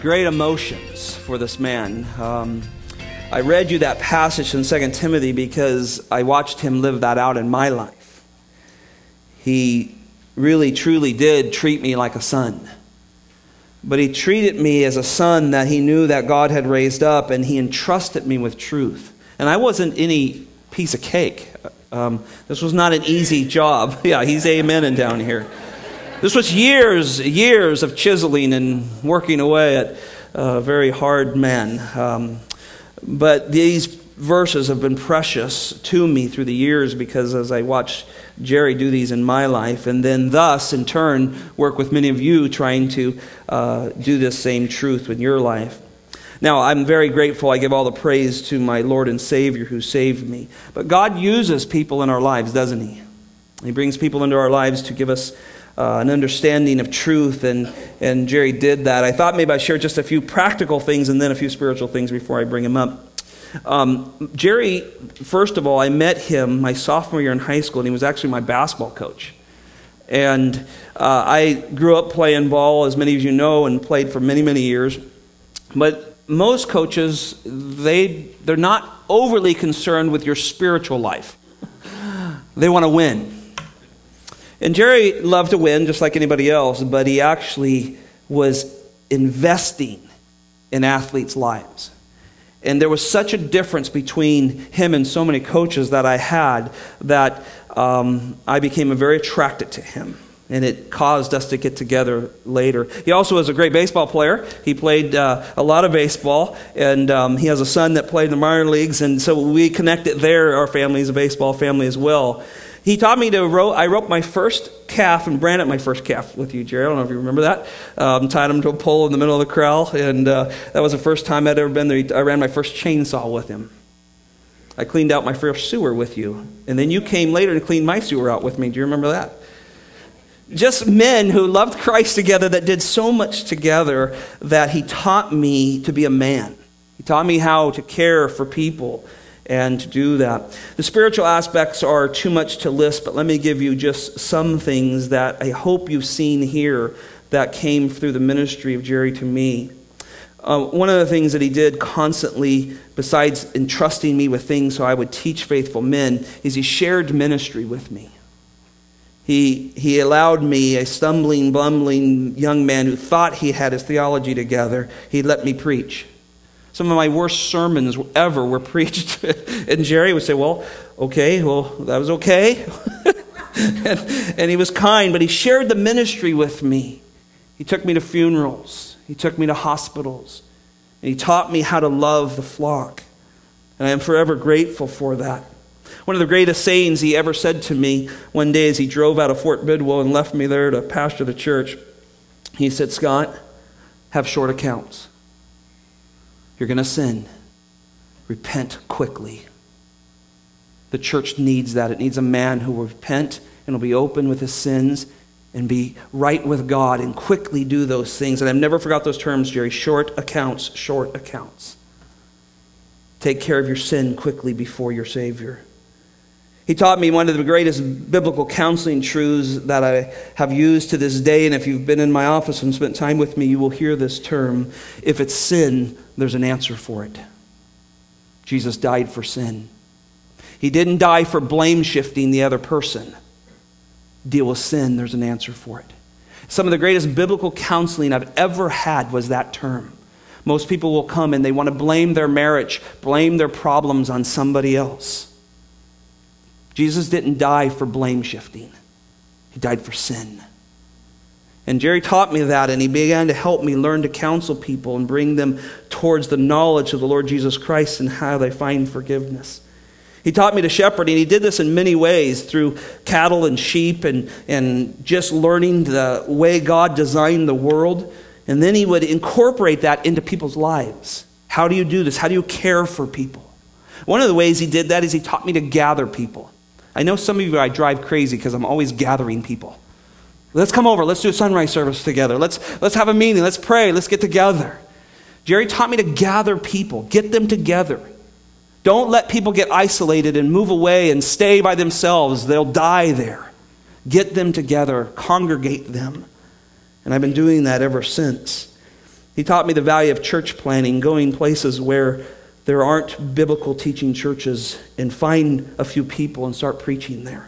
great emotions for this man. I read you that passage in 2 Timothy because I watched him live that out in my life. He really, truly did treat me like a son. But he treated me as a son that he knew that God had raised up, and he entrusted me with truth. And I wasn't any piece of cake. This was not an easy job. Yeah, he's amening down here. This was years of chiseling and working away at very hard men. But these verses have been precious to me through the years, because as I watched Jerry do these in my life, and then thus, in turn, work with many of you trying to do this same truth in your life. Now, I'm very grateful. I give all the praise to my Lord and Savior who saved me. But God uses people in our lives, doesn't he? He brings people into our lives to give us an understanding of truth, and Jerry did that. I thought maybe I'd share just a few practical things and then a few spiritual things before I bring him up. Jerry, first of all, I met him my sophomore year in high school, and he was actually my basketball coach. And I grew up playing ball, as many of you know, and played for many, many years. But most coaches, they're not overly concerned with your spiritual life. They want to win. And Jerry loved to win, just like anybody else, but he actually was investing in athletes' lives. And there was such a difference between him and so many coaches that I had that I became very attracted to him. And it caused us to get together later. He also was a great baseball player. He played a lot of baseball, and he has a son that played in the minor leagues, and so we connected there. Our family is a baseball family as well. He taught me to rope. I roped my first calf and branded my first calf with you, Jerry. I don't know if you remember that. Tied him to a pole in the middle of the corral, and that was the first time I'd ever been there. I ran my first chainsaw with him. I cleaned out my first sewer with you, and then you came later to clean my sewer out with me. Do you remember that? Just men who loved Christ together, that did so much together, that he taught me to be a man. He taught me how to care for people and to do that. The spiritual aspects are too much to list, but let me give you just some things that I hope you've seen here that came through the ministry of Jerry to me. One of the things that he did constantly, besides entrusting me with things so I would teach faithful men, is he shared ministry with me. He allowed me, a stumbling, bumbling young man who thought he had his theology together, he let me preach. Some of my worst sermons ever were preached. And Jerry would say, well, that was okay. and he was kind, but he shared the ministry with me. He took me to funerals. He took me to hospitals. And he taught me how to love the flock. And I am forever grateful for that. One of the greatest sayings he ever said to me one day as he drove out of Fort Bidwell and left me there to pastor the church, he said, "Scott, have short accounts. You're going to sin. Repent quickly." The church needs that. It needs a man who will repent and will be open with his sins and be right with God and quickly do those things. And I've never forgot those terms, Jerry, short accounts. Take care of your sin quickly before your Savior. He taught me one of the greatest biblical counseling truths that I have used to this day, and if you've been in my office and spent time with me, you will hear this term. If it's sin, there's an answer for it. Jesus died for sin. He didn't die for blame shifting the other person. Deal with sin, there's an answer for it. Some of the greatest biblical counseling I've ever had was that term. Most people will come and they want to blame their marriage, blame their problems on somebody else. Jesus didn't die for blame shifting. He died for sin. And Jerry taught me that, and he began to help me learn to counsel people and bring them towards the knowledge of the Lord Jesus Christ and how they find forgiveness. He taught me to shepherd, and he did this in many ways through cattle and sheep and just learning the way God designed the world. And then he would incorporate that into people's lives. How do you do this? How do you care for people? One of the ways he did that is he taught me to gather people. I know some of you I drive crazy because I'm always gathering people. Let's come over. Let's do a sunrise service together. Let's have a meeting. Let's pray. Let's get together. Jerry taught me to gather people. Get them together. Don't let people get isolated and move away and stay by themselves. They'll die there. Get them together. Congregate them. And I've been doing that ever since. He taught me the value of church planning, going places where there aren't biblical teaching churches, and find a few people and start preaching there.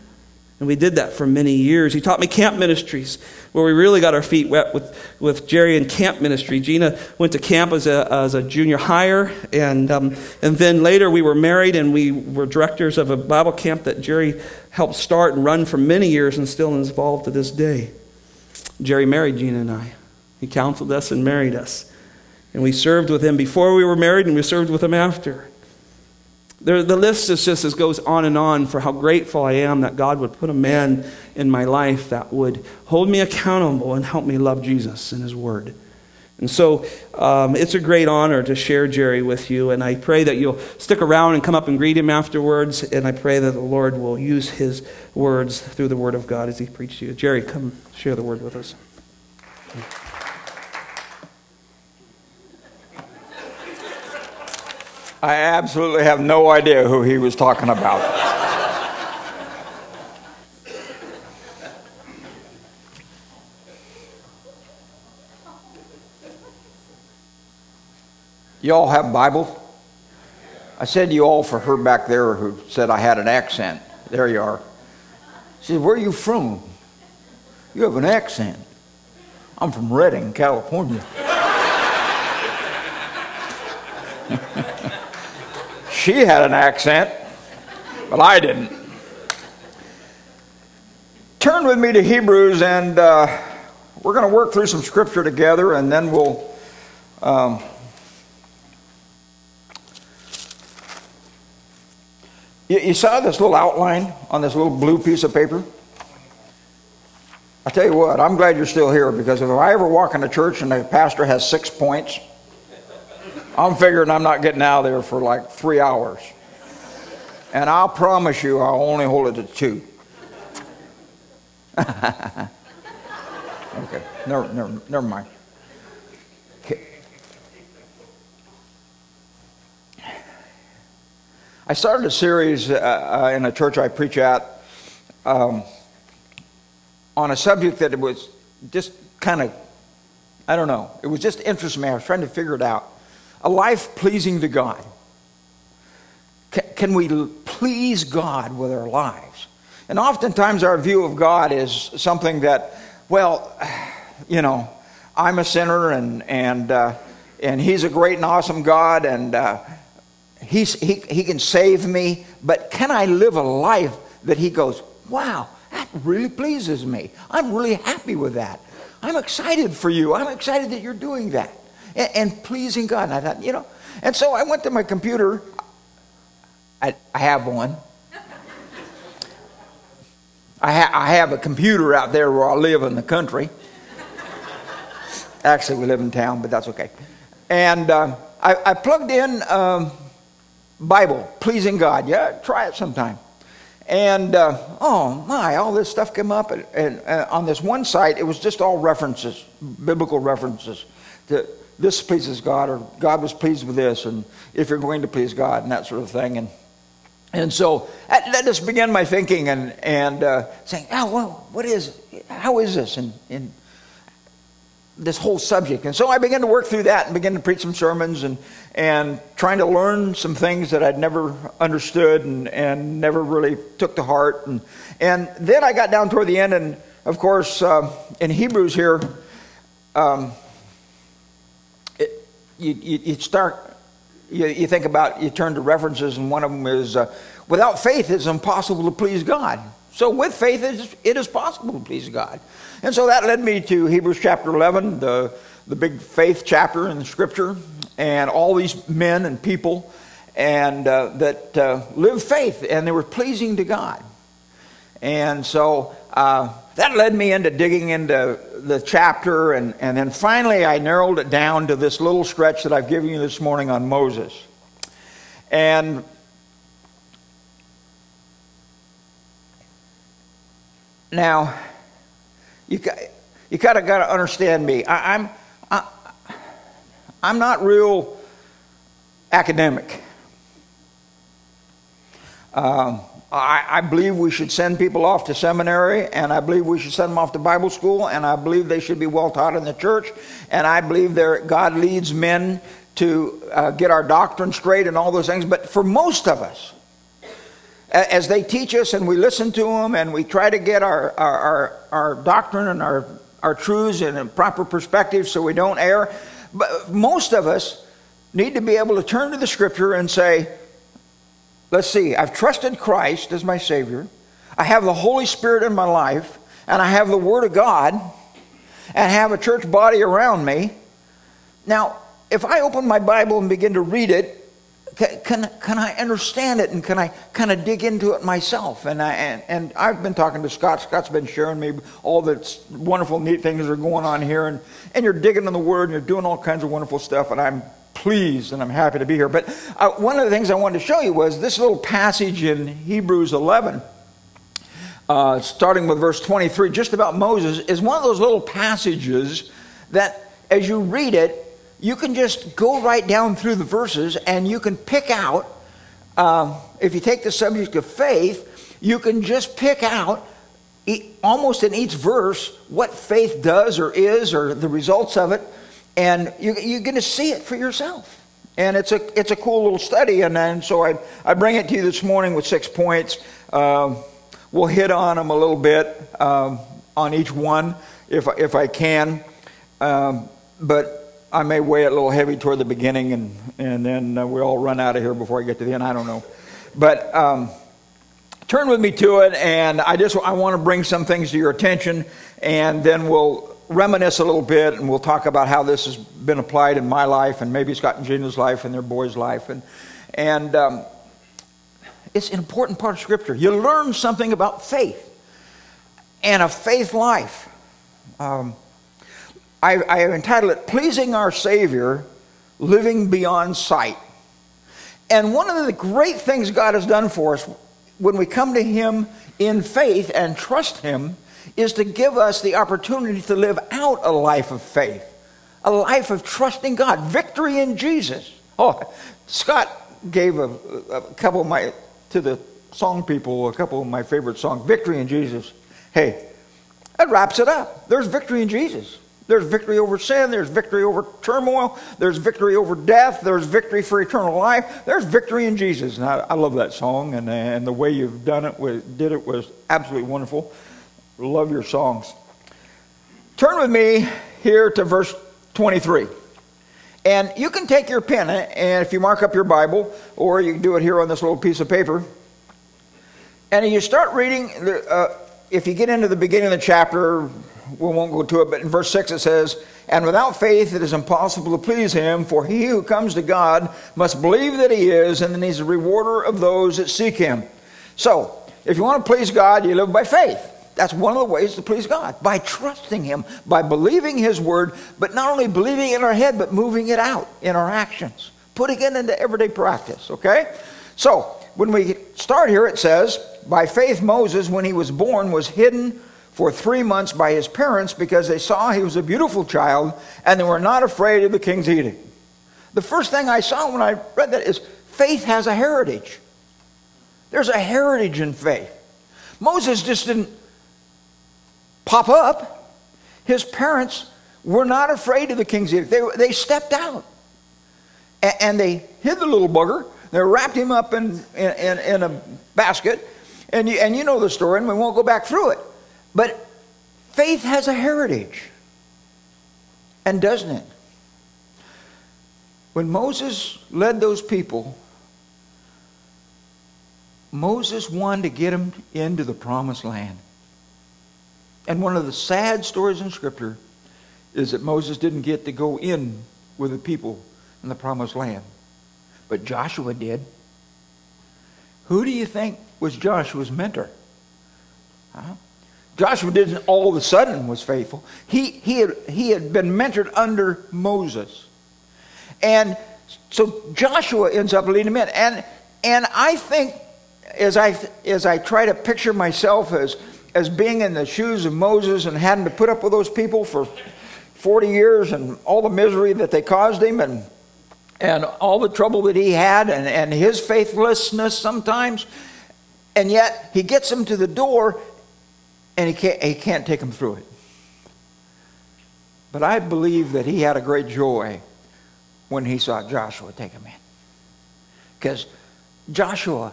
And we did that for many years. He taught me camp ministries, where we really got our feet wet with Jerry and camp ministry. Gina went to camp as a junior hire, and then later we were married, and we were directors of a Bible camp that Jerry helped start and run for many years and still involved to this day. Jerry married Gina and I. He counseled us and married us. And we served with him before we were married, and we served with him after. The list is just as goes on and on for how grateful I am that God would put a man in my life that would hold me accountable and help me love Jesus and his word. And so it's a great honor to share Jerry with you, and I pray that you'll stick around and come up and greet him afterwards, and I pray that the Lord will use his words through the word of God as he preached to you. Jerry, come share the word with us. I absolutely have no idea who he was talking about. You all have Bible? I said you all for her back there who said I had an accent. There you are. She said, where are you from? You have an accent. I'm from Redding, California. She had an accent, but I didn't. Turn with me to Hebrews, and we're going to work through some scripture together, and then we'll you saw this little outline on this little blue piece of paper? I tell you what, I'm glad you're still here, because if I ever walk into church and the pastor has 6 points, I'm figuring I'm not getting out of there for like 3 hours. And I'll promise you I'll only hold it to 2. Okay, never mind. Okay. I started a series in a church I preach at on a subject that it was just kind of, I don't know, it was just interesting me. I was trying to figure it out. A life pleasing to God. Can we please God with our lives? And oftentimes our view of God is something that, well, you know, I'm a sinner, and He's a great and awesome God, and He can save me. But can I live a life that He goes, wow, that really pleases me. I'm really happy with that. I'm excited for you. I'm excited that you're doing that. And pleasing God. And I thought, you know. And so I went to my computer. I have one. I have a computer out there where I live in the country. Actually, we live in town, but that's okay. And I plugged in Bible, pleasing God. Yeah, try it sometime. And oh my, all this stuff came up. And on this one site, it was just all references, biblical references to this pleases God, or God was pleased with this, and if you're going to please God, and that sort of thing. And so that just began my thinking, and saying, oh, well, what is, how is this, and this whole subject. And so I began to work through that and began to preach some sermons, and trying to learn some things that I'd never understood and never really took to heart. And then I got down toward the end, and of course, in Hebrews here, You think about, you turn to references, and one of them is, without faith it's impossible to please God. So with faith it is possible to please God. And so that led me to Hebrews chapter 11, the big faith chapter in the scripture, and all these men and people that lived faith, and they were pleasing to God. And so that led me into digging into the chapter, and then finally I narrowed it down to this little stretch that I've given you this morning on Moses. And now, you kind of got to understand me. I'm not real academic. I believe we should send people off to seminary, and I believe we should send them off to Bible school, and I believe they should be well taught in the church, and I believe God leads men to get our doctrine straight and all those things. But for most of us, as they teach us and we listen to them and we try to get our doctrine and our truths in a proper perspective so we don't err, but most of us need to be able to turn to the Scripture and say, let's see, I've trusted Christ as my Savior. I have the Holy Spirit in my life, and I have the Word of God, and I have a church body around me. Now, if I open my Bible and begin to read it, can I understand it, and can I kind of dig into it myself? And I've been talking to Scott. Scott's been sharing me all the wonderful, neat things that are going on here, and you're digging in the Word, and you're doing all kinds of wonderful stuff, and I'm pleased, and I'm happy to be here. But one of the things I wanted to show you was this little passage in Hebrews 11, starting with verse 23, just about Moses, is one of those little passages that as you read it, you can just go right down through the verses, and you can pick out, if you take the subject of faith, you can just pick out almost in each verse what faith does or is or the results of it. And you're going to see it for yourself. And it's a cool little study. And so I bring it to you this morning with 6 points. We'll hit on them a little bit on each one if I can. But I may weigh it a little heavy toward the beginning. And then we all run out of here before I get to the end. I don't know. But turn with me to it. And I want to bring some things to your attention. And then we'll reminisce a little bit, and we'll talk about how this has been applied in my life, and maybe Scott and Gina's life, and their boy's life, and it's an important part of Scripture. You learn something about faith and a faith life. I have entitled it "Pleasing Our Savior, Living Beyond Sight." And one of the great things God has done for us when we come to Him in faith and trust Him is to give us the opportunity to live out a life of faith, a life of trusting God, victory in Jesus. Oh, Scott gave to the song people, a couple of my favorite songs, "Victory in Jesus." Hey, that wraps it up. There's victory in Jesus. There's victory over sin. There's victory over turmoil. There's victory over death. There's victory for eternal life. There's victory in Jesus. And I love that song, and the way you've done it, did it was absolutely wonderful. Love your songs. Turn with me here to verse 23. And you can take your pen, and if you mark up your Bible, or you can do it here on this little piece of paper. And you start reading, if you get into the beginning of the chapter, we won't go to it, but in verse 6 it says, "And without faith it is impossible to please him, for he who comes to God must believe that he is, and that he's a rewarder of those that seek him." So, if you want to please God, you live by faith. That's one of the ways to please God, by trusting Him, by believing His Word, but not only believing it in our head, but moving it out in our actions, putting it into everyday practice, okay? So, when we start here, it says, "By faith Moses, when he was born, was hidden for 3 months by his parents because they saw he was a beautiful child and they were not afraid of the king's edict." The first thing I saw when I read that is faith has a heritage. There's a heritage in faith. Moses just didn't pop up. His parents were not afraid of the king's edict. They stepped out, and they hid the little bugger. They wrapped him up in a basket, and you know the story, and we won't go back through it. But faith has a heritage, and doesn't it? When Moses led those people, Moses wanted to get them into the promised land. And one of the sad stories in Scripture is that Moses didn't get to go in with the people in the promised land. But Joshua did. Who do you think was Joshua's mentor? Huh? Joshua didn't all of a sudden was faithful. He had been mentored under Moses. And so Joshua ends up leading him in. And I think as I try to picture myself as being in the shoes of Moses and having to put up with those people for 40 years and all the misery that they caused him and all the trouble that he had and his faithlessness sometimes, And yet he gets them to the door and he can't take them through it. But I believe that he had a great joy when he saw Joshua take him in. Because Joshua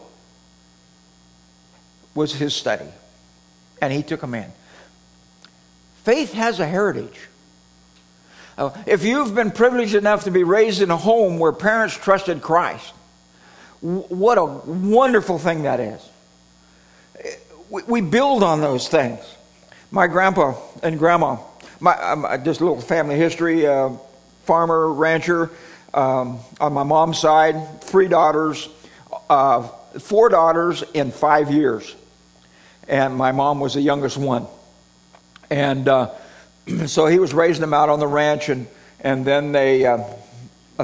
was his study. And he took him in. Faith has a heritage. If you've been privileged enough to be raised in a home where parents trusted Christ, what a wonderful thing that is. We build on those things. My grandpa and grandma, just a little family history, farmer, rancher, on my mom's side, four daughters in 5 years. And my mom was the youngest one. And so he was raising them out on the ranch, and then they, a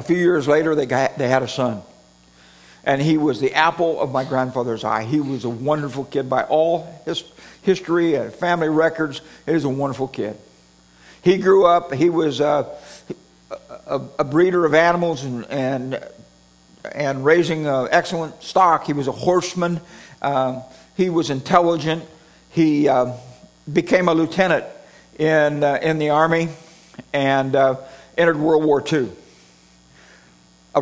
few years later, they had a son. And he was the apple of my grandfather's eye. He was a wonderful kid by all his history and family records. He was a wonderful kid. He grew up, he was a breeder of animals and raising excellent stock. He was a horseman. He was intelligent. He became a lieutenant in the Army and entered World War II. A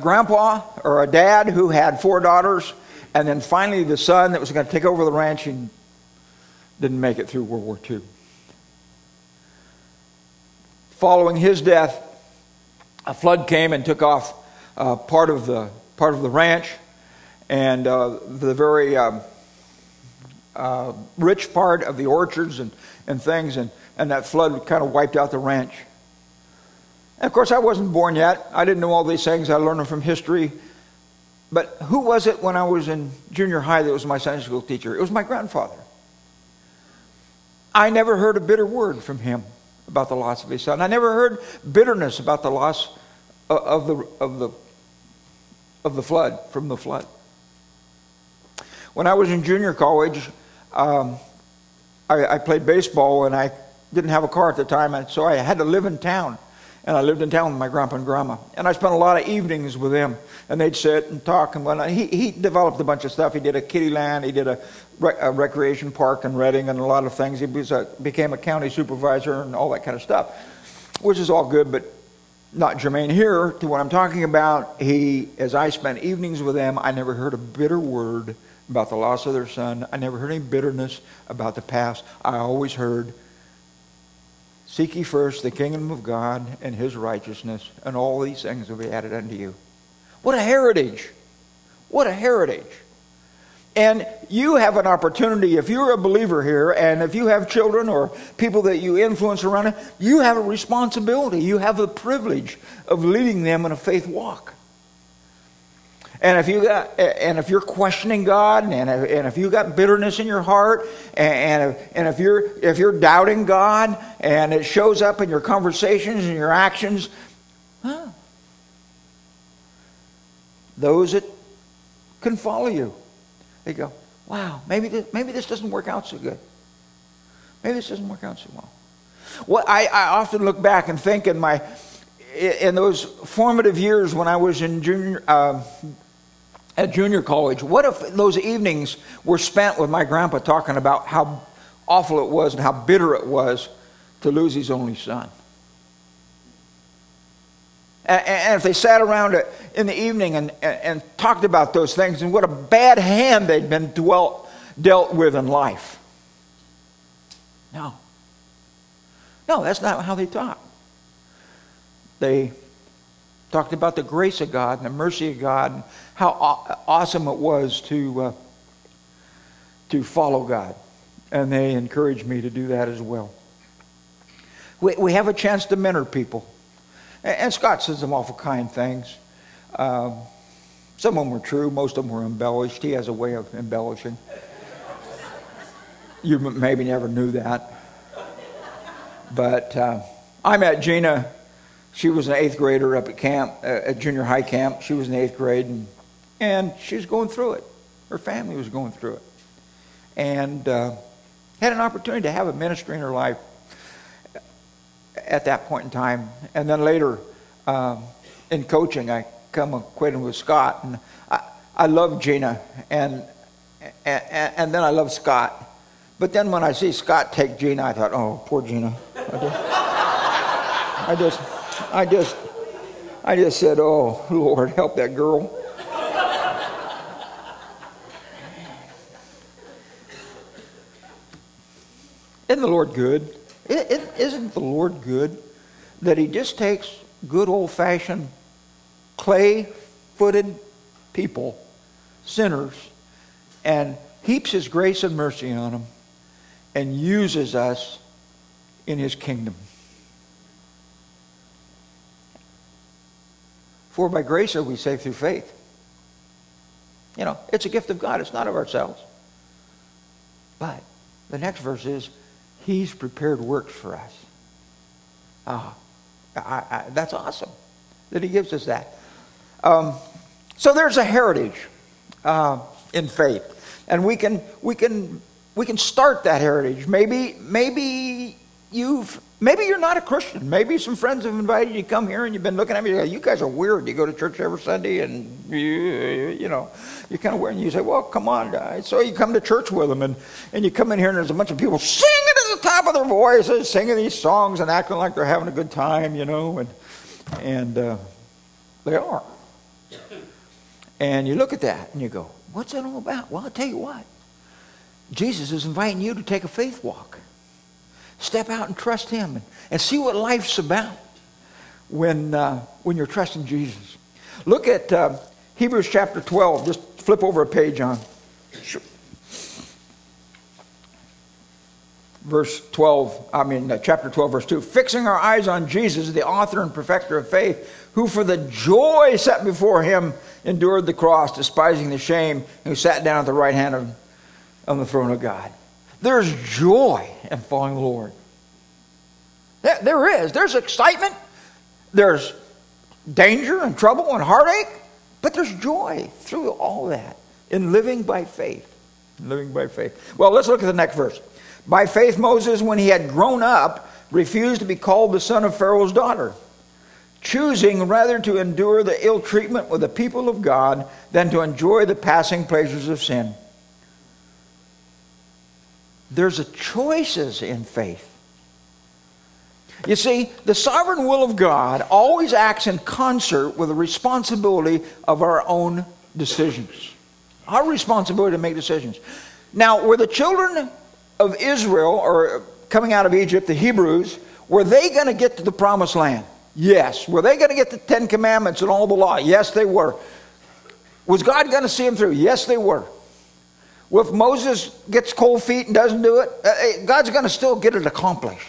grandpa or a dad who had four daughters, and then finally the son that was going to take over the ranch and didn't make it through World War II. Following his death, a flood came and took off part of the ranch. And the very rich part of the orchards and things, and that flood kind of wiped out the ranch. And of course, I wasn't born yet. I didn't know all these things. I learned them from history. But who was it when I was in junior high that was my Sunday school teacher? It was my grandfather. I never heard a bitter word from him about the loss of his son. I never heard bitterness about the loss of the flood, from the flood. When I was in junior college, I played baseball, and I didn't have a car at the time, and so I had to live in town. And I lived in town with my grandpa and grandma. And I spent a lot of evenings with them, and they'd sit and talk and whatnot. He developed a bunch of stuff. He did a kiddie land. He did a recreation park in Redding and a lot of things. He became a county supervisor and all that kind of stuff, which is all good, but not germane here to what I'm talking about. As I spent evenings with them, I never heard a bitter word about the loss of their son. I never heard any bitterness about the past. I always heard, "Seek ye first the kingdom of God and his righteousness, and all these things will be added unto you." What a heritage. What a heritage. And you have an opportunity, if you're a believer here, and if you have children or people that you influence around it, you have a responsibility. You have the privilege of leading them in a faith walk. And if you're questioning God, and if you got bitterness in your heart, and if you're doubting God, and it shows up in your conversations and your actions, those that can follow you, they go, "Wow, maybe this doesn't work out so good. Maybe this doesn't work out so well." Well, I often look back and think in those formative years when I was in at junior college, what if those evenings were spent with my grandpa talking about how awful it was and how bitter it was to lose his only son? And if they sat around in the evening and talked about those things and what a bad hand they'd been dealt with in life. No, that's not how they talked. They talked about the grace of God and the mercy of God and how awesome it was to follow God. And they encouraged me to do that as well. We have a chance to mentor people. And Scott says some awful kind things. Some of them were true. Most of them were embellished. He has a way of embellishing. You maybe never knew that. But I met Gina. She was an 8th grader up at camp, at junior high camp. She was in 8th grade, and she was going through it. Her family was going through it. And had an opportunity to have a ministry in her life at that point in time. And then later, in coaching, I come acquainted with Scott. And I love Gina, and And then I love Scott. But then when I see Scott take Gina, I thought, oh, poor Gina. I just said, oh, Lord, help that girl. Isn't the Lord good? Isn't the Lord good that he just takes good old-fashioned clay-footed people, sinners, and heaps his grace and mercy on them and uses us in his kingdom? For by grace are we saved through faith. You know, it's a gift of God. It's not of ourselves. But the next verse is, he's prepared works for us. Ah, that's awesome that he gives us that. So there's a heritage in faith, and we can start that heritage. Maybe you're not a Christian. Maybe some friends have invited you to come here, and you've been looking at me. You guys are weird. You go to church every Sunday, and you know, you're kind of weird. And you say, "Well, come on, guys." So you come to church with them, and you come in here, and there's a bunch of people singing at the top of their voices, singing these songs, and acting like they're having a good time, you know, and they are. And you look at that, and you go, "What's that all about?" Well, I'll tell you what. Jesus is inviting you to take a faith walk. Step out and trust him and see what life's about when you're trusting Jesus. Look at Hebrews chapter 12. Just flip over a page on. Chapter 12, verse 2. Fixing our eyes on Jesus, the author and perfecter of faith, who for the joy set before him endured the cross, despising the shame, who sat down at the right hand of the throne of God. There's joy in following the Lord. There is. There's excitement. There's danger and trouble and heartache. But there's joy through all that in living by faith. Living by faith. Well, let's look at the next verse. By faith, Moses, when he had grown up, refused to be called the son of Pharaoh's daughter, choosing rather to endure the ill treatment with the people of God than to enjoy the passing pleasures of sin. There's a choices in faith. You see, the sovereign will of God always acts in concert with the responsibility of our own decisions. Our responsibility to make decisions. Now, were the children of Israel, or coming out of Egypt, the Hebrews, were they going to get to the promised land? Yes. Were they going to get the Ten Commandments and all the law? Yes, they were. Was God going to see them through? Yes, they were. Well, if Moses gets cold feet and doesn't do it, God's going to still get it accomplished.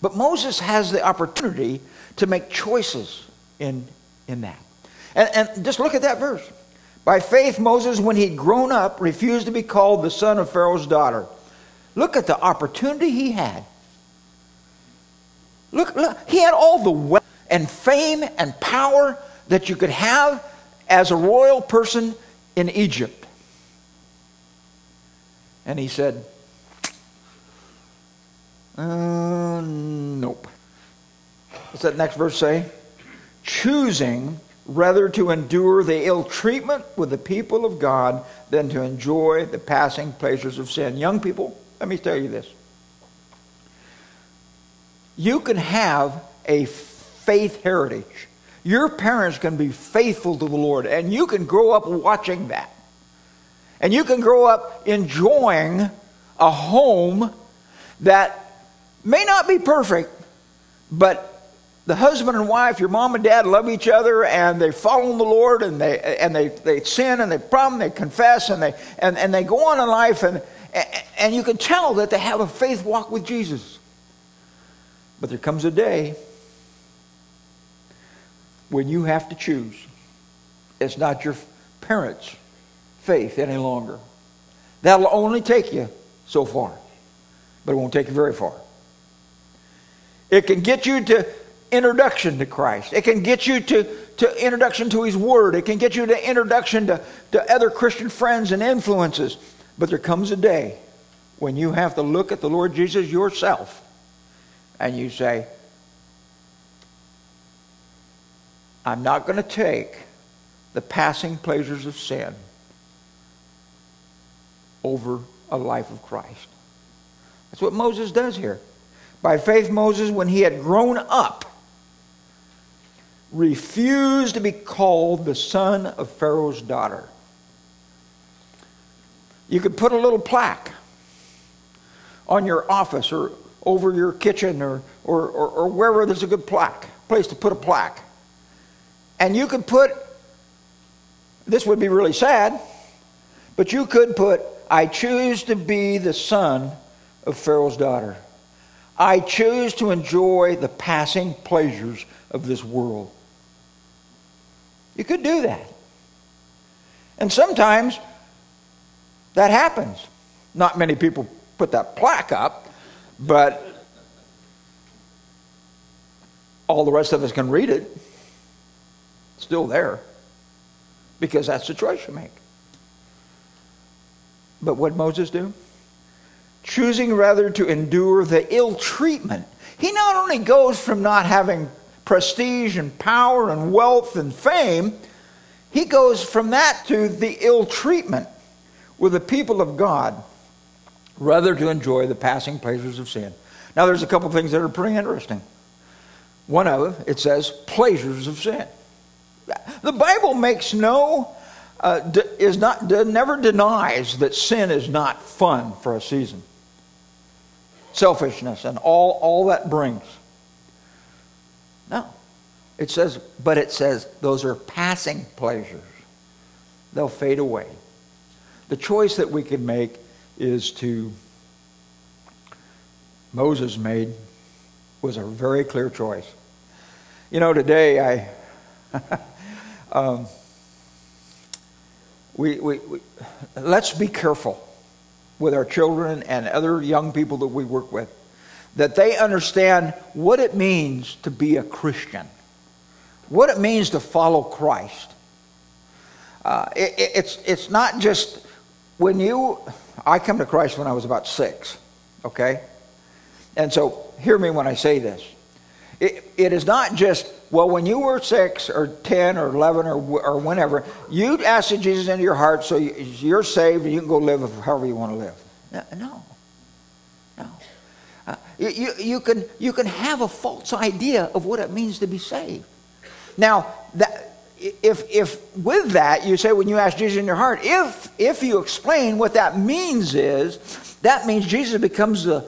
But Moses has the opportunity to make choices in that. And just look at that verse. By faith, Moses, when he'd grown up, refused to be called the son of Pharaoh's daughter. Look at the opportunity he had. Look, he had all the wealth and fame and power that you could have as a royal person in Egypt. And he said, nope. What's that next verse say? Choosing rather to endure the ill treatment with the people of God than to enjoy the passing pleasures of sin. Young people, let me tell you this. You can have a faith heritage. Your parents can be faithful to the Lord, and you can grow up watching that. And you can grow up enjoying a home that may not be perfect, but the husband and wife, your mom and dad, love each other, and they follow the Lord, and they sin, and they problem, they confess, and they go on in life, and you can tell that they have a faith walk with Jesus. But there comes a day when you have to choose. It's not your parents' faith any longer. That'll only take you so far, but it won't take you very far. It can get you to introduction to Christ. It can get you to introduction to his word. It can get you to introduction to other Christian friends and influences. But there comes a day when you have to look at the Lord Jesus yourself and you say, I'm not going to take the passing pleasures of sin over a life of Christ. That's what Moses does here. By faith, Moses, when he had grown up, refused to be called the son of Pharaoh's daughter. You could put a little plaque on your office or over your kitchen or wherever there's a good place to put a plaque. And you could put, this would be really sad, but you could put, I choose to be the son of Pharaoh's daughter. I choose to enjoy the passing pleasures of this world. You could do that. And sometimes that happens. Not many people put that plaque up, but all the rest of us can read it. It's still there because that's the choice you make. But what did Moses do? Choosing rather to endure the ill treatment. He not only goes from not having prestige and power and wealth and fame, he goes from that to the ill treatment with the people of God, rather to enjoy the passing pleasures of sin. Now there's a couple things that are pretty interesting. One of them, it says pleasures of sin. The Bible makes no, is not, never denies that sin is not fun for a season. Selfishness and all that brings. No. It says, but it says those are passing pleasures. They'll fade away. The choice that we can make is to, Moses made, was a very clear choice. You know, today I, we let's be careful with our children and other young people that we work with, that they understand what it means to be a Christian, what it means to follow Christ. It's not just when you. I come to Christ when I was about 6, okay? And so hear me when I say this. It is not just, well, when you were 6 or 10 or 11 or whenever, you asked Jesus into your heart, so you're saved and you can go live however you want to live. No. No. You can have a false idea of what it means to be saved. Now, that... If with that you say when you ask Jesus in your heart, if you explain what that means is, that means Jesus becomes the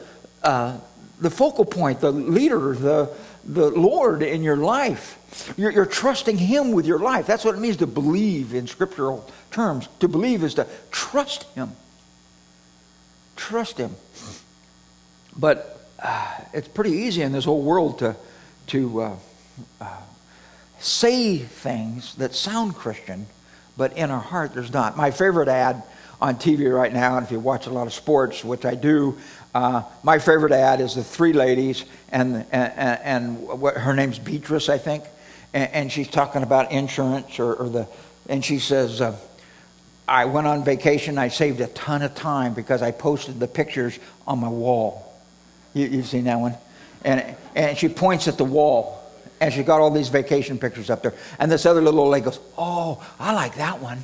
focal point, the leader, the Lord in your life. You're trusting Him with your life. That's what it means to believe in scriptural terms. To believe is to trust Him. Trust Him. But it's pretty easy in this whole world to say things that sound Christian, but in our heart there's not. My favorite ad on TV right now, and if you watch a lot of sports, which I do, my favorite ad is the three ladies, and what her name's Beatrice, I think, and she's talking about insurance, and she says, I went on vacation, I saved a ton of time because I posted the pictures on my wall. You've seen that one, and she points at the wall. And she got all these vacation pictures up there. And this other little old lady goes, oh, I like that one.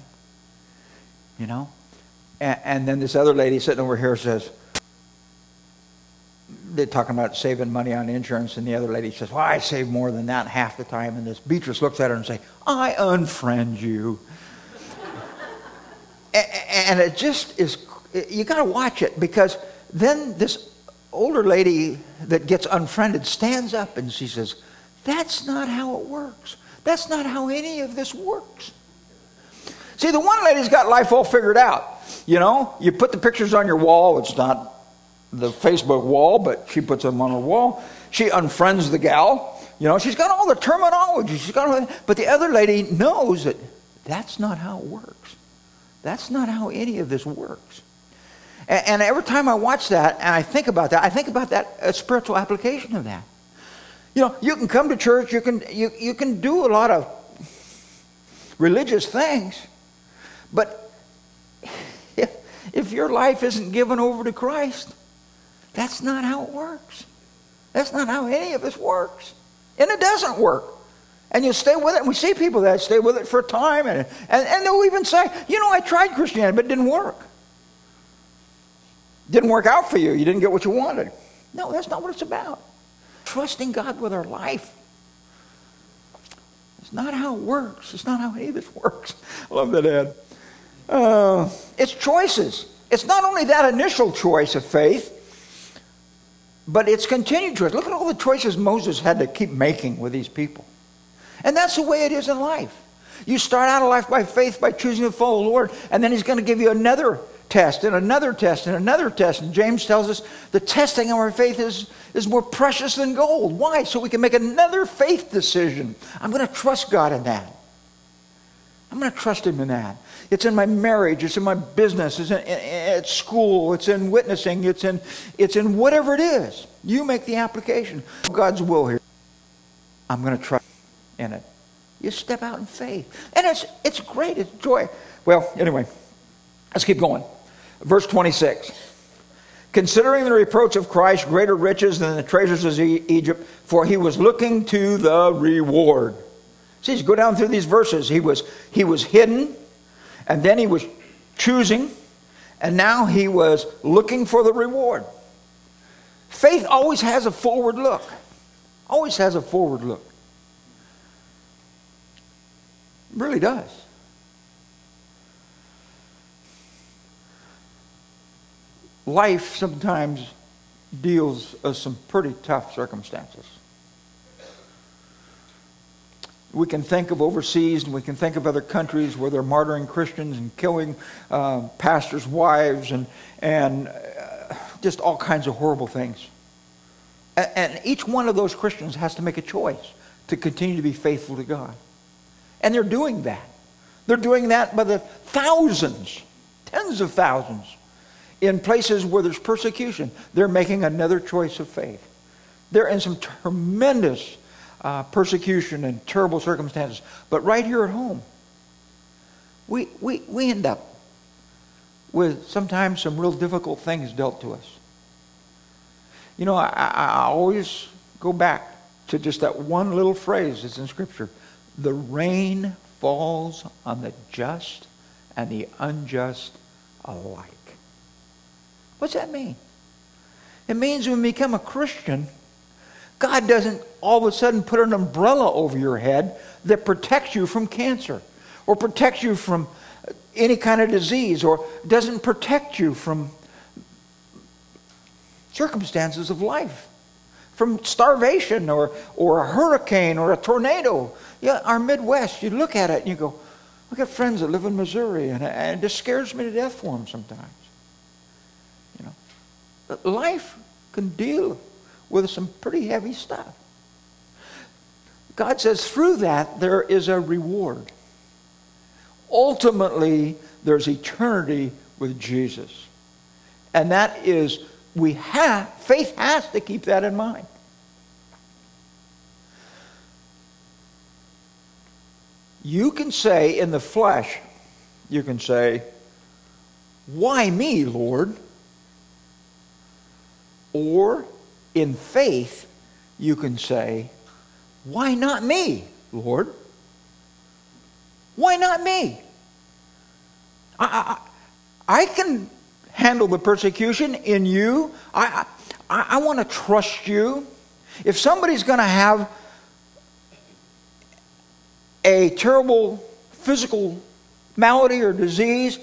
You know? And then this other lady sitting over here says, they're talking about saving money on insurance. And the other lady says, well, I save more than that half the time. And this Beatrice looks at her and says, I unfriend you. And it just is, you got to watch it. Because then this older lady that gets unfriended stands up and she says, that's not how it works. That's not how any of this works. See, the one lady's got life all figured out. You know, you put the pictures on your wall. It's not the Facebook wall, but she puts them on her wall. She unfriends the gal. You know, she's got all the terminology. She's got all that. But the other lady knows that that's not how it works. That's not how any of this works. And every time I watch that and I think about that, a spiritual application of that. You know, you can come to church, you can do a lot of religious things, but if your life isn't given over to Christ, that's not how it works. That's not how any of this works. And it doesn't work. And you stay with it, and we see people that stay with it for a time, and they'll even say, you know, I tried Christianity, but it didn't work. didn't work out for you. You didn't get what you wanted. No, that's not what it's about. Trusting God with our life. It's not how it works. It's not how any of this works. I love that ad. It's choices. It's not only that initial choice of faith, but it's continued choice. Look at all the choices Moses had to keep making with these people. And that's the way it is in life. You start out a life by faith, by choosing to follow the Lord, and then he's going to give you another test and another test and another test. And James tells us the testing of our faith is more precious than gold. Why? So we can make another faith decision. I'm going to trust God in that. I'm going to trust him in that. It's in my marriage. It's in my business. It's at school. It's in witnessing. It's in whatever it is. You make the application. God's will here. I'm going to trust in it. You step out in faith. And it's great. It's joy. Well, anyway, let's keep going. Verse 26. Considering the reproach of Christ greater riches than the treasures of Egypt, for he was looking to the reward. See, you go down through these verses. He was hidden, and then he was choosing, and now he was looking for the reward. Faith always has a forward look. Always has a forward look. It really does. Life sometimes deals us some pretty tough circumstances. We can think of overseas, and we can think of other countries where they're martyring Christians and killing pastors' wives and just all kinds of horrible things. And each one of those Christians has to make a choice to continue to be faithful to God. And they're doing that. They're doing that by the thousands, tens of thousands, in places where there's persecution. They're making another choice of faith. They're in some tremendous persecution and terrible circumstances. But right here at home, we end up with sometimes some real difficult things dealt to us. You know, I always go back to just that one little phrase that's in Scripture. The rain falls on the just and the unjust alike. What's that mean? It means when we become a Christian, God doesn't all of a sudden put an umbrella over your head that protects you from cancer or protects you from any kind of disease or doesn't protect you from circumstances of life, from starvation or a hurricane or a tornado. Yeah, our Midwest, you look at it and you go, I've got friends that live in Missouri, and it just scares me to death for them sometimes. You know, life can deal with some pretty heavy stuff. God says through that there is a reward. Ultimately, there's eternity with Jesus. And that is, faith has to keep that in mind. You can say in the flesh, you can say, why me, Lord? Or in faith, you can say, why not me, Lord? Why not me? I can handle the persecution in you. I want to trust you. If somebody's going to have a terrible physical malady or disease,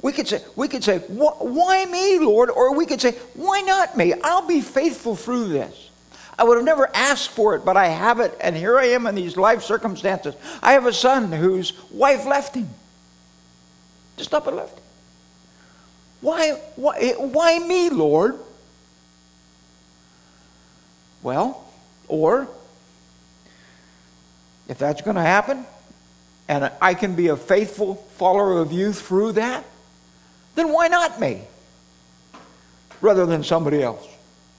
we could say, why me, Lord? Or we could say, why not me? I'll be faithful through this. I would have never asked for it, but I have it, and here I am in these life circumstances. I have a son whose wife left him. Just up and left him. Why me, Lord? Well, or if that's going to happen, and I can be a faithful follower of you through that, then why not me? Rather than somebody else.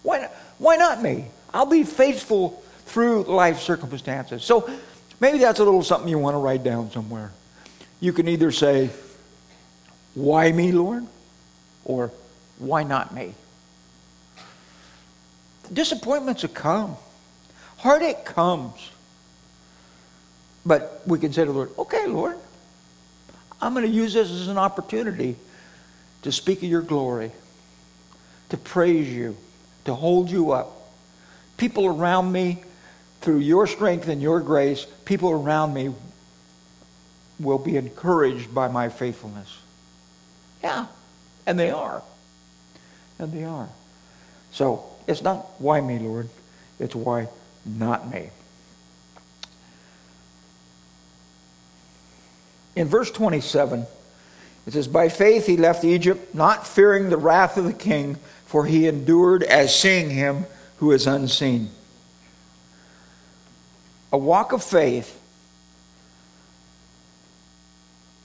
Why not me? I'll be faithful through life circumstances. So maybe that's a little something you want to write down somewhere. You can either say, why me, Lord? Or why not me? Disappointments will come. Heartache comes. But we can say to the Lord, okay, Lord, I'm going to use this as an opportunity to speak of your glory, to praise you, to hold you up. People around me, through your strength and your grace, people around me will be encouraged by my faithfulness. Yeah, and they are. And they are. So it's not why me, Lord. It's why not me. In verse 27, it says, by faith he left Egypt, not fearing the wrath of the king, for he endured as seeing him who is unseen. A walk of faith.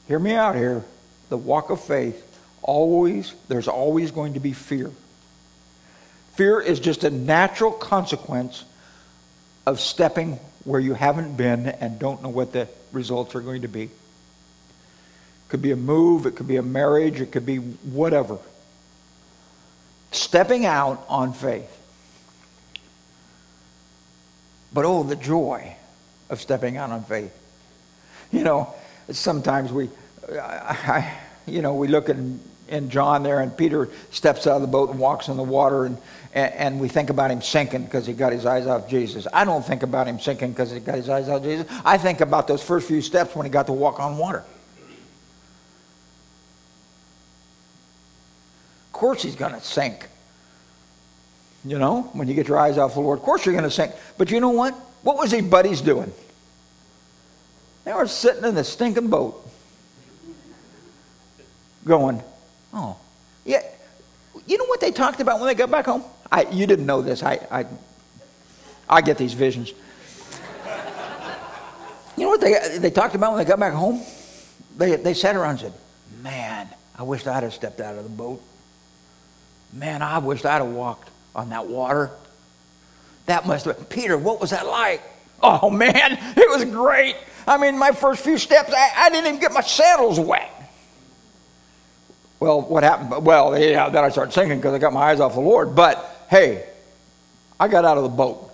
Hear me out here. The walk of faith. There's always going to be fear. Fear is just a natural consequence of stepping where you haven't been and don't know what the results are going to be. Could be a move, it could be a marriage, it could be whatever. Stepping out on faith. But oh, the joy of stepping out on faith. You know, sometimes we look in John there, and Peter steps out of the boat and walks in the water, and we think about him sinking because he got his eyes off Jesus. I don't think about him sinking because he got his eyes off Jesus. I think about those first few steps when he got to walk on water. Of course he's going to sink. You know, when you get your eyes off the Lord, of course you're going to sink. But you know what? What was these buddies doing? They were sitting in the stinking boat going, oh. Yeah. You know what they talked about when they got back home? You didn't know this. I get these visions. You know what they talked about when they got back home? They sat around and said, man, I wish I'd have stepped out of the boat. Man, I wish I'd have walked on that water. That must have been, Peter, what was that like? Oh, man, it was great. I mean, my first few steps, I didn't even get my sandals wet. Well, what happened? Well, yeah, then I started sinking because I got my eyes off the Lord. But, hey, I got out of the boat.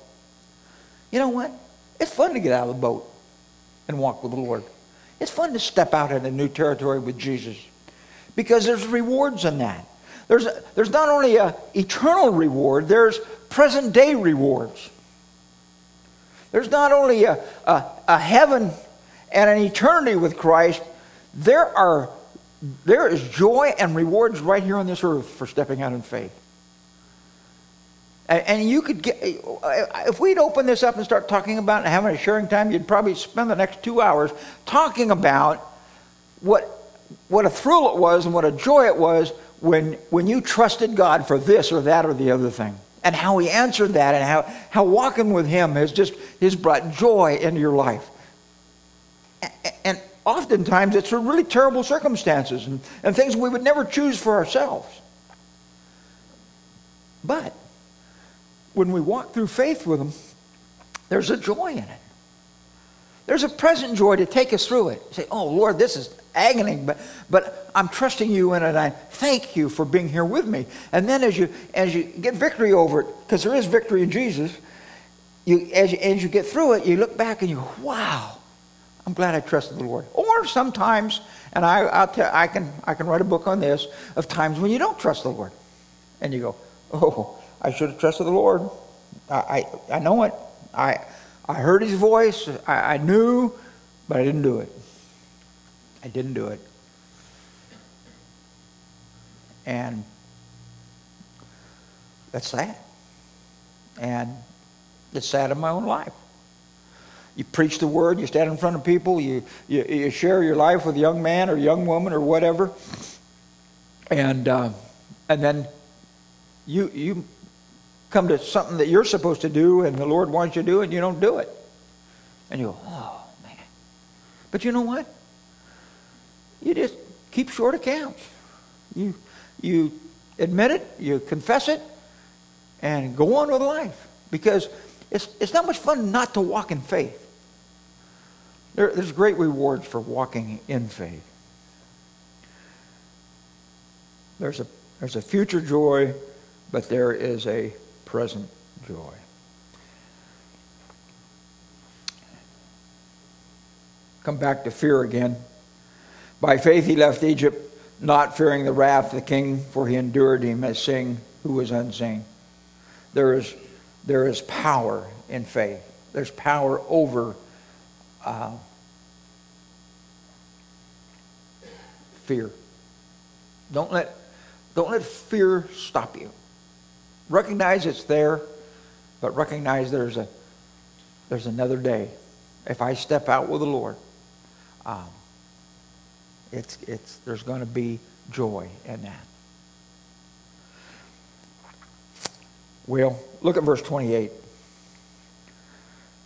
You know what? It's fun to get out of the boat and walk with the Lord. It's fun to step out into new territory with Jesus because there's rewards in that. There's not only an eternal reward, there's present-day rewards. There's not only a heaven and an eternity with Christ, there is joy and rewards right here on this earth for stepping out in faith. And you could get, if we'd open this up and start talking about and having a sharing time, you'd probably spend the next 2 hours talking about what a thrill it was and what a joy it was when you trusted God for this or that or the other thing, and how he answered that, and how walking with him has brought joy into your life. And oftentimes it's through really terrible circumstances and things we would never choose for ourselves. But when we walk through faith with him, there's a joy in it. There's a present joy to take us through it. Say, oh, Lord, this is agony, but I'm trusting you in it, and I thank you for being here with me. And then as you get victory over it, because there is victory in Jesus, as you get through it, you look back and you go, wow, I'm glad I trusted the Lord. Or sometimes, and I can write a book on this, of times when you don't trust the Lord. And you go, oh, I should have trusted the Lord. I know it. I heard his voice, I knew, but I didn't do it. I didn't do it. And that's sad. And it's sad in my own life. You preach the word, you stand in front of people, you share your life with a young man or young woman or whatever, and then you come to something that you're supposed to do and the Lord wants you to do and you don't do it. And you go, oh, man. But you know what? You just keep short accounts. You admit it, you confess it, and go on with life. Because it's not much fun not to walk in faith. There's great rewards for walking in faith. There's a future joy, but there is a present joy. Come back to fear again. By faith he left Egypt, not fearing the wrath of the king, for he endured him as seeing who is unseen. There is power in faith. There's power over fear. Don't let fear stop you. Recognize it's there, but recognize there's another day. If I step out with the Lord, there's going to be joy in that. Well, look at verse 28.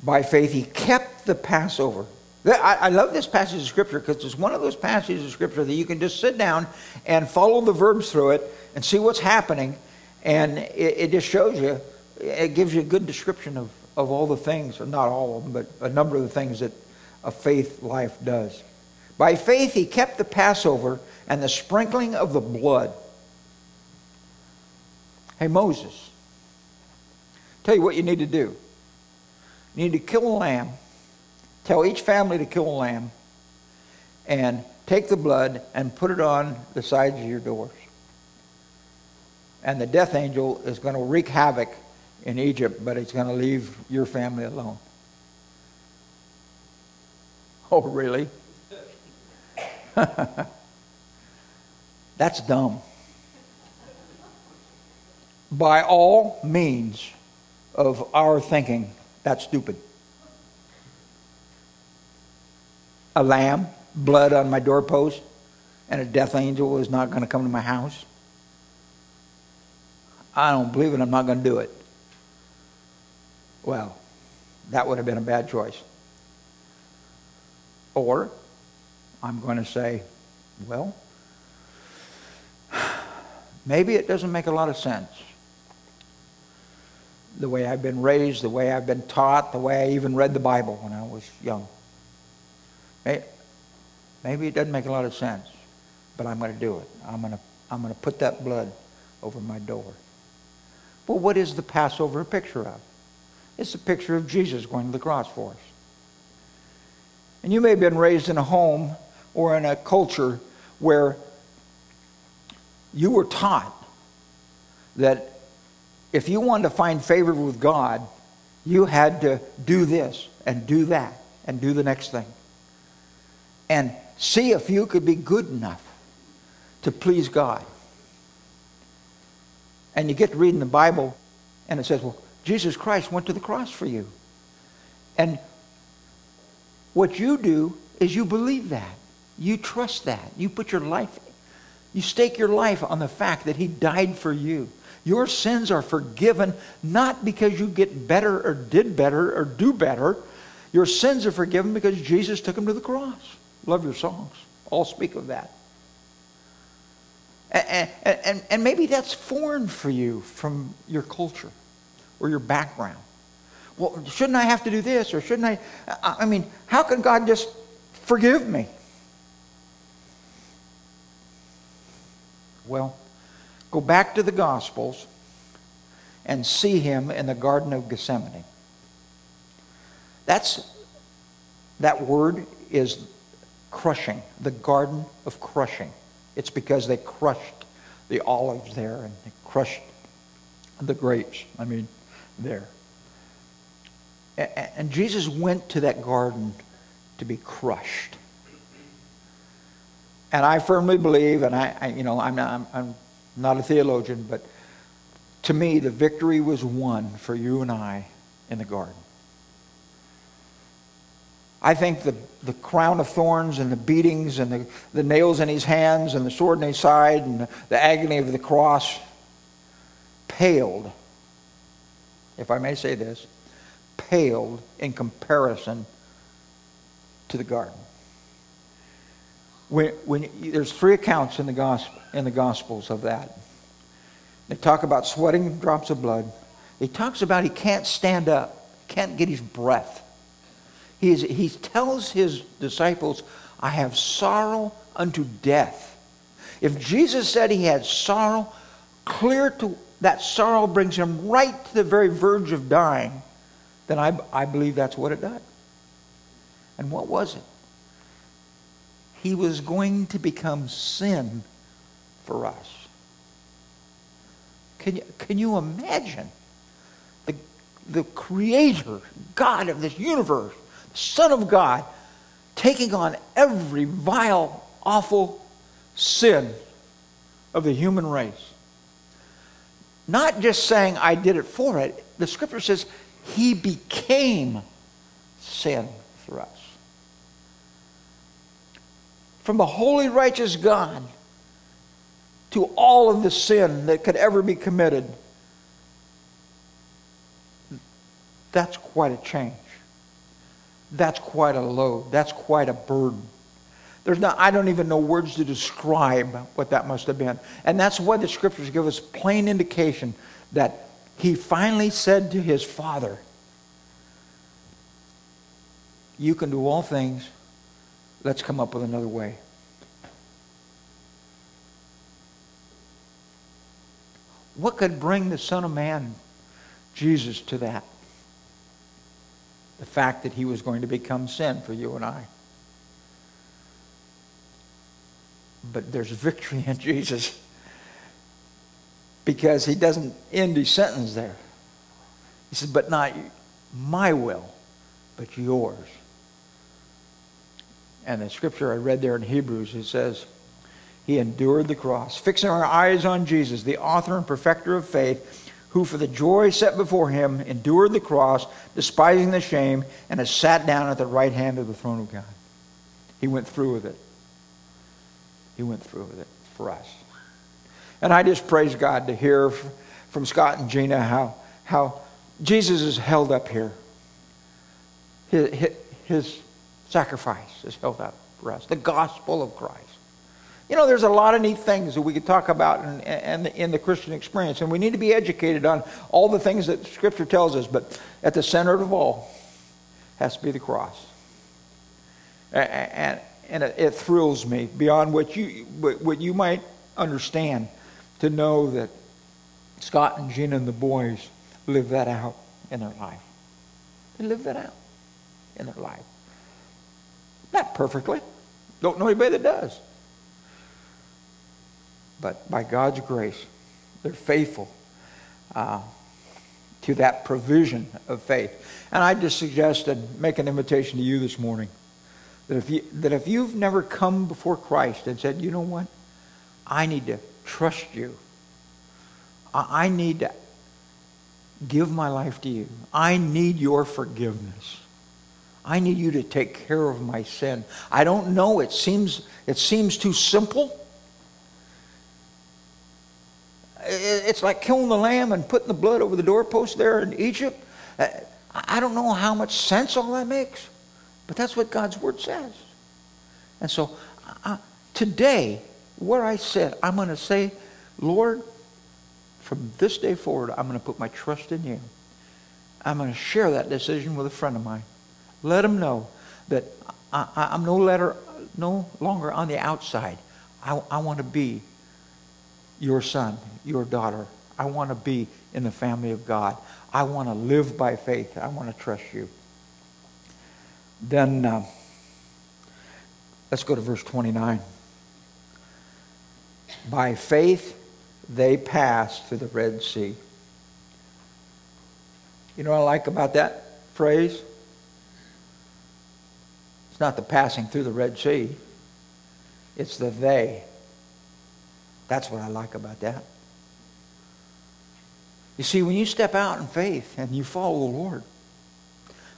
By faith he kept the Passover. I love this passage of Scripture because it's one of those passages of Scripture that you can just sit down and follow the verbs through it and see what's happening, and it just shows you, it gives you a good description of all the things, or not all of them, but a number of the things that a faith life does. By faith he kept the Passover and the sprinkling of the blood. Hey, Moses, tell you what you need to do. You need to kill a lamb. Tell each family to kill a lamb and take the blood and put it on the sides of your doors. And the death angel is going to wreak havoc in Egypt, but it's going to leave your family alone. Oh, really? That's dumb. By all means of our thinking, that's stupid. A lamb, blood on my doorpost, and a death angel is not going to come to my house. I don't believe it. I'm not going to do it. Well, that would have been a bad choice. Or I'm going to say, well, maybe it doesn't make a lot of sense. The way I've been raised, the way I've been taught, the way I even read the Bible when I was young. Maybe it doesn't make a lot of sense, but I'm going to do it. I'm going to put that blood over my door. Well, what is the Passover a picture of? It's a picture of Jesus going to the cross for us. And you may have been raised in a home or in a culture where you were taught that if you wanted to find favor with God, you had to do this and do that and do the next thing, and see if you could be good enough to please God. And you get to reading the Bible, and it says, well, Jesus Christ went to the cross for you. And what you do is you believe that. You trust that. You put your life, you stake your life on the fact that he died for you. Your sins are forgiven, not because you get better or did better or do better. Your sins are forgiven because Jesus took them to the cross. Love your songs. All speak of that. And maybe that's foreign for you from your culture or your background. Well, shouldn't I have to do this, or shouldn't I? I mean, how can God just forgive me? Well, go back to the Gospels and see him in the Garden of Gethsemane. That word is crushing, the Garden of Crushing. It's because they crushed the olives there and they crushed the grapes, there. And Jesus went to that garden to be crushed. And I firmly believe, and I'm not a theologian, but to me the victory was won for you and I in the garden. I think the crown of thorns and the beatings and the nails in his hands and the sword in his side and the agony of the cross paled, if I may say this, paled in comparison to the garden. When there's three accounts in the Gospels of that. They talk about sweating drops of blood. He talks about he can't stand up, can't get his breath. He tells his disciples, I have sorrow unto death. If Jesus said he had sorrow, that sorrow brings him right to the very verge of dying, then I believe that's what it does. And what was it? He was going to become sin for us. Can you imagine the creator, God of this universe, Son of God, taking on every vile, awful sin of the human race? Not just saying, I did it for it. The scripture says, he became sin for us. From a holy, righteous God to all of the sin that could ever be committed, that's quite a change. That's quite a load. That's quite a burden. I don't even know words to describe what that must have been. And that's why the scriptures give us plain indication that he finally said to his father, you can do all things. Let's come up with another way. What could bring the Son of Man, Jesus, to that? The fact that he was going to become sin for you and I. But there's victory in Jesus, because he doesn't end his sentence there. He says, but not my will, but yours. And the scripture I read there in Hebrews, it says, he endured the cross, fixing our eyes on Jesus, the author and perfecter of faith, who for the joy set before him endured the cross, despising the shame, and has sat down at the right hand of the throne of God. He went through with it. He went through with it for us. And I just praise God to hear from Scott and Gina how Jesus is held up here. His sacrifice is held up for us. The gospel of Christ. You know, there's a lot of neat things that we could talk about in the Christian experience, and we need to be educated on all the things that Scripture tells us, but at the center of all has to be the cross. And it thrills me beyond what you might understand to know that Scott and Gina and the boys live that out in their life. They live that out in their life. Not perfectly. Don't know anybody that does. But by God's grace, they're faithful to that provision of faith. And I just suggest and make an invitation to you this morning that if you've never come before Christ and said, you know what, I need to trust you. I need to give my life to you. I need your forgiveness. I need you to take care of my sin. I don't know. It seems too simple. It's like killing the lamb and putting the blood over the doorpost there in Egypt. I don't know how much sense all that makes, but that's what God's Word says. And so today, where I sit, I'm going to say, Lord, from this day forward, I'm going to put my trust in you. I'm going to share that decision with a friend of mine. Let him know that I'm no longer on the outside. I want to be your son, your daughter. I want to be in the family of God. I want to live by faith. I want to trust you. Then let's go to verse 29. By faith, they passed through the Red Sea. You know what I like about that phrase? It's not the passing through the Red Sea. It's the they. That's what I like about that. You see, when you step out in faith and you follow the Lord,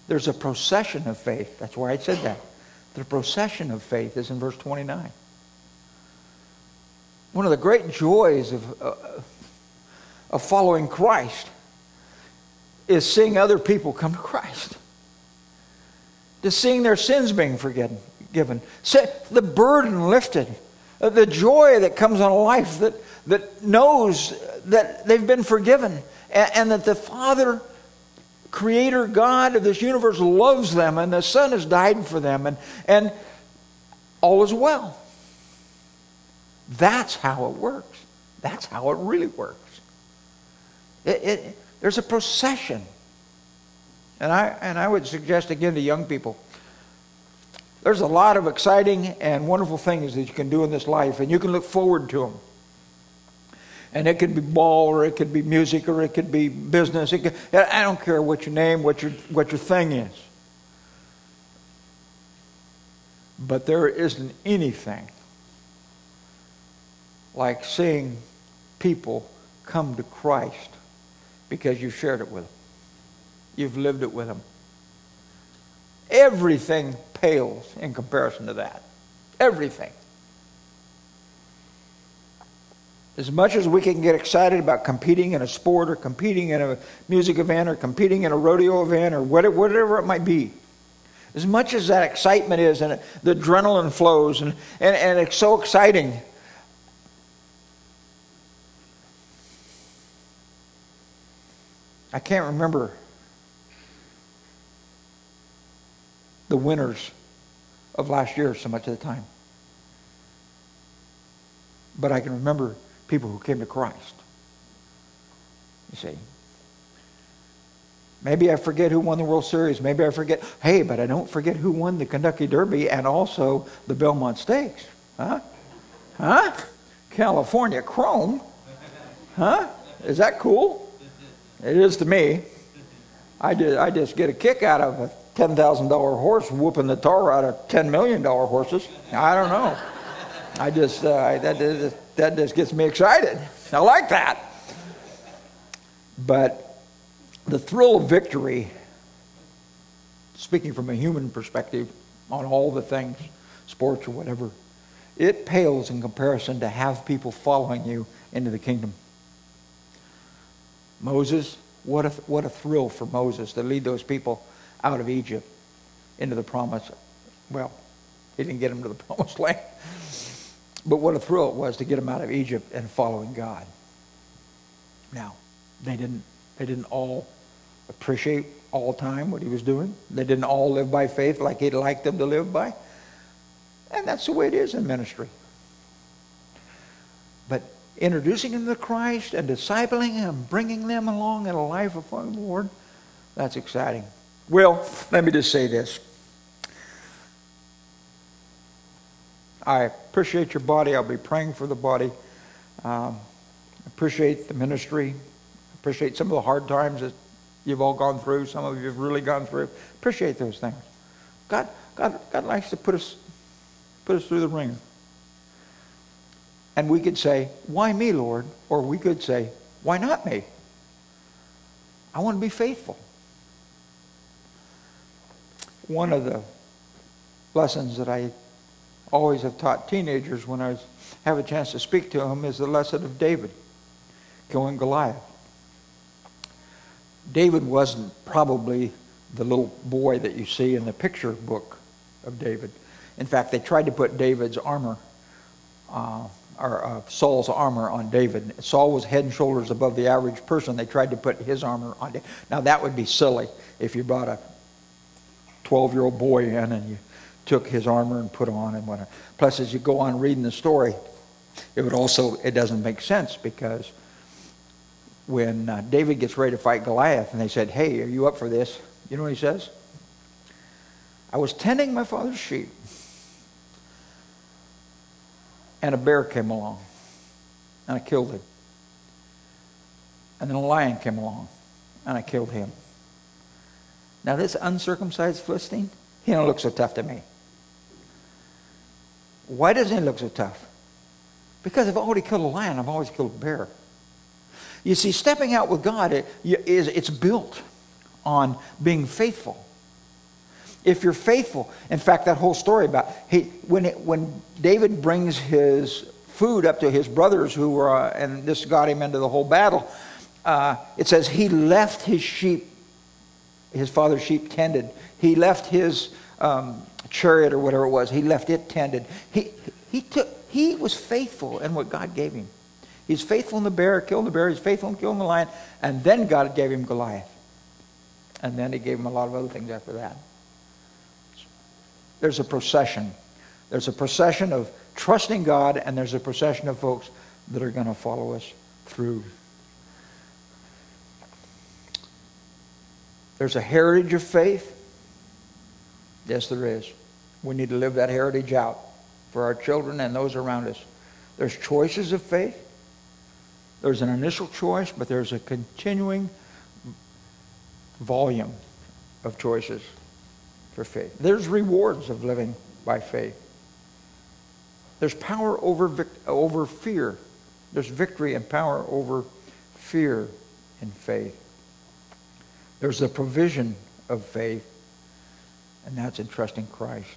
there's a procession of faith. That's why I said that. The procession of faith is in verse 29. One of the great joys of following Christ is seeing other people come to Christ. Just seeing their sins being forgiven. The burden lifted. The joy that comes on a life that knows that they've been forgiven and that the Father, Creator God of this universe, loves them and the Son has died for them and all is well. That's how it works. That's how it really works. There's a procession. And I would suggest again to young people, there's a lot of exciting and wonderful things that you can do in this life, and you can look forward to them. And it could be ball, or it could be music, or it could be business. I don't care what your name, what your thing is. But there isn't anything like seeing people come to Christ because you've shared it with them. You've lived it with them. Everything pales in comparison to that. Everything. As much as we can get excited about competing in a sport or competing in a music event or competing in a rodeo event or whatever it might be, as much as that excitement is and the adrenaline flows and it's so exciting, I can't remember the winners of last year so much of the time. But I can remember people who came to Christ. You see, maybe I forget who won the World Series. Maybe I forget, but I don't forget who won the Kentucky Derby and also the Belmont Stakes. Huh? California Chrome. Huh? Is that cool? It is to me. I just get a kick out of a $10,000 horse whooping the tar out of $10 million horses. I don't know. That just gets me excited. I like that. But the thrill of victory, speaking from a human perspective on all the things, sports or whatever, it pales in comparison to have people following you into the kingdom. Moses, what a thrill for Moses to lead those people out of Egypt into the promise. Well, he didn't get them to the promised land. But what a thrill it was to get them out of Egypt and following God. Now, they didn't all appreciate all time what he was doing. They didn't all live by faith like he'd like them to live by. And that's the way it is in ministry. But introducing them to Christ and discipling him, bringing them along in a life of following the Lord, that's exciting. Well, let me just say this. I appreciate your body. I'll be praying for the body. Appreciate the ministry. Appreciate some of the hard times that you've all gone through. Some of you have really gone through. Appreciate those things. God likes to put us through the ringer. And we could say, "Why me, Lord?" Or we could say, "Why not me? I want to be faithful." One of the lessons that I always have taught teenagers when I have a chance to speak to them is the lesson of David killing Goliath. David wasn't probably the little boy that you see in the picture book of David. In fact, they tried to put David's armor, Saul's armor on David. Saul was head and shoulders above the average person. They tried to put his armor on David. Now, that would be silly if you brought a 12-year-old boy in and you took his armor and put on and whatever. Plus, as you go on reading the story, it doesn't make sense, because when David gets ready to fight Goliath and they said, "Hey, are you up for this?" You know what he says? "I was tending my father's sheep and a bear came along and I killed him. And then a lion came along and I killed him. Now this uncircumcised Philistine, he don't look so tough to me." Why doesn't he look so tough? Because I've already killed a lion. I've always killed a bear. You see, stepping out with God, it's built on being faithful. If you're faithful, in fact, that whole story about when David brings his food up to his brothers who were, and this got him into the whole battle, it says he left his sheep, his father's sheep tended. He left his chariot or whatever it was. He left it tended. He was faithful in what God gave him. He's faithful in the bear, killing the bear. He's faithful in killing the lion. And then God gave him Goliath. And then he gave him a lot of other things after that. There's a procession. There's a procession of trusting God, and there's a procession of folks that are going to follow us through. There's a heritage of faith. Yes, there is. We need to live that heritage out for our children and those around us. There's choices of faith. There's an initial choice, but there's a continuing volume of choices for faith. There's rewards of living by faith. There's power over fear. There's victory and power over fear in faith. There's the provision of faith, and that's in trusting Christ.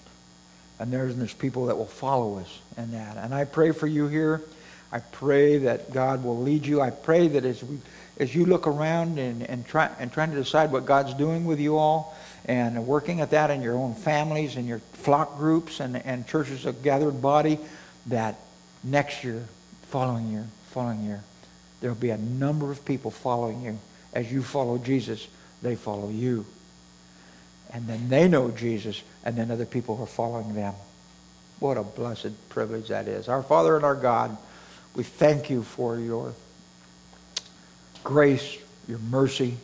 And there's people that will follow us in that. And I pray for you here. I pray that God will lead you. I pray that as you look around and trying to decide what God's doing with you all and working at that in your own families and your flock groups and churches of gathered body, that next year, following year, there'll be a number of people following you. As you follow Jesus, they follow you. And then they know Jesus, and then other people are following them. What a blessed privilege that is. Our Father and our God, we thank you for your grace, your mercy.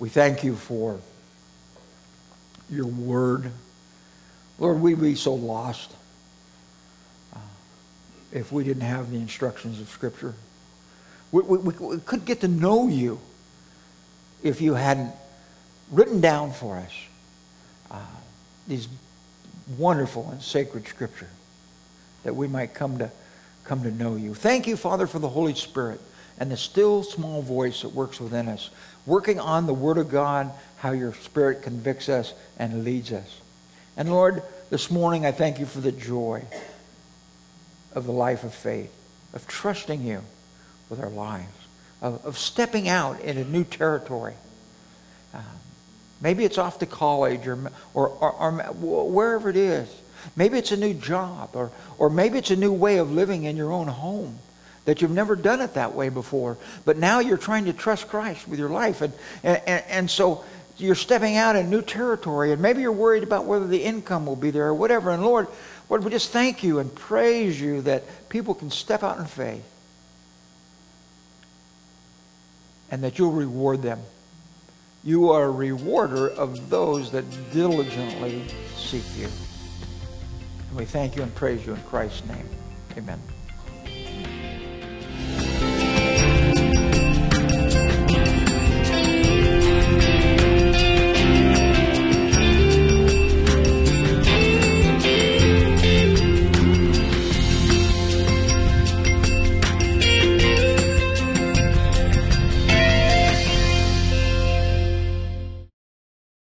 We thank you for your word. Lord, we'd be so lost if we didn't have the instructions of Scripture. We couldn't get to know you if you hadn't written down for us these wonderful and sacred Scripture, that we might come to know you. Thank you, Father, for the Holy Spirit and the still small voice that works within us, working on the Word of God, how your Spirit convicts us and leads us. And Lord, this morning I thank you for the joy of the life of faith, of trusting you with our lives, of stepping out into new territory. Maybe it's off to college or wherever it is. Maybe it's a new job or maybe it's a new way of living in your own home that you've never done it that way before. But now you're trying to trust Christ with your life. And so you're stepping out in new territory. And maybe you're worried about whether the income will be there or whatever. And Lord, we just thank you and praise you that people can step out in faith and that you'll reward them. You are a rewarder of those that diligently seek you. And we thank you and praise you in Christ's name. Amen.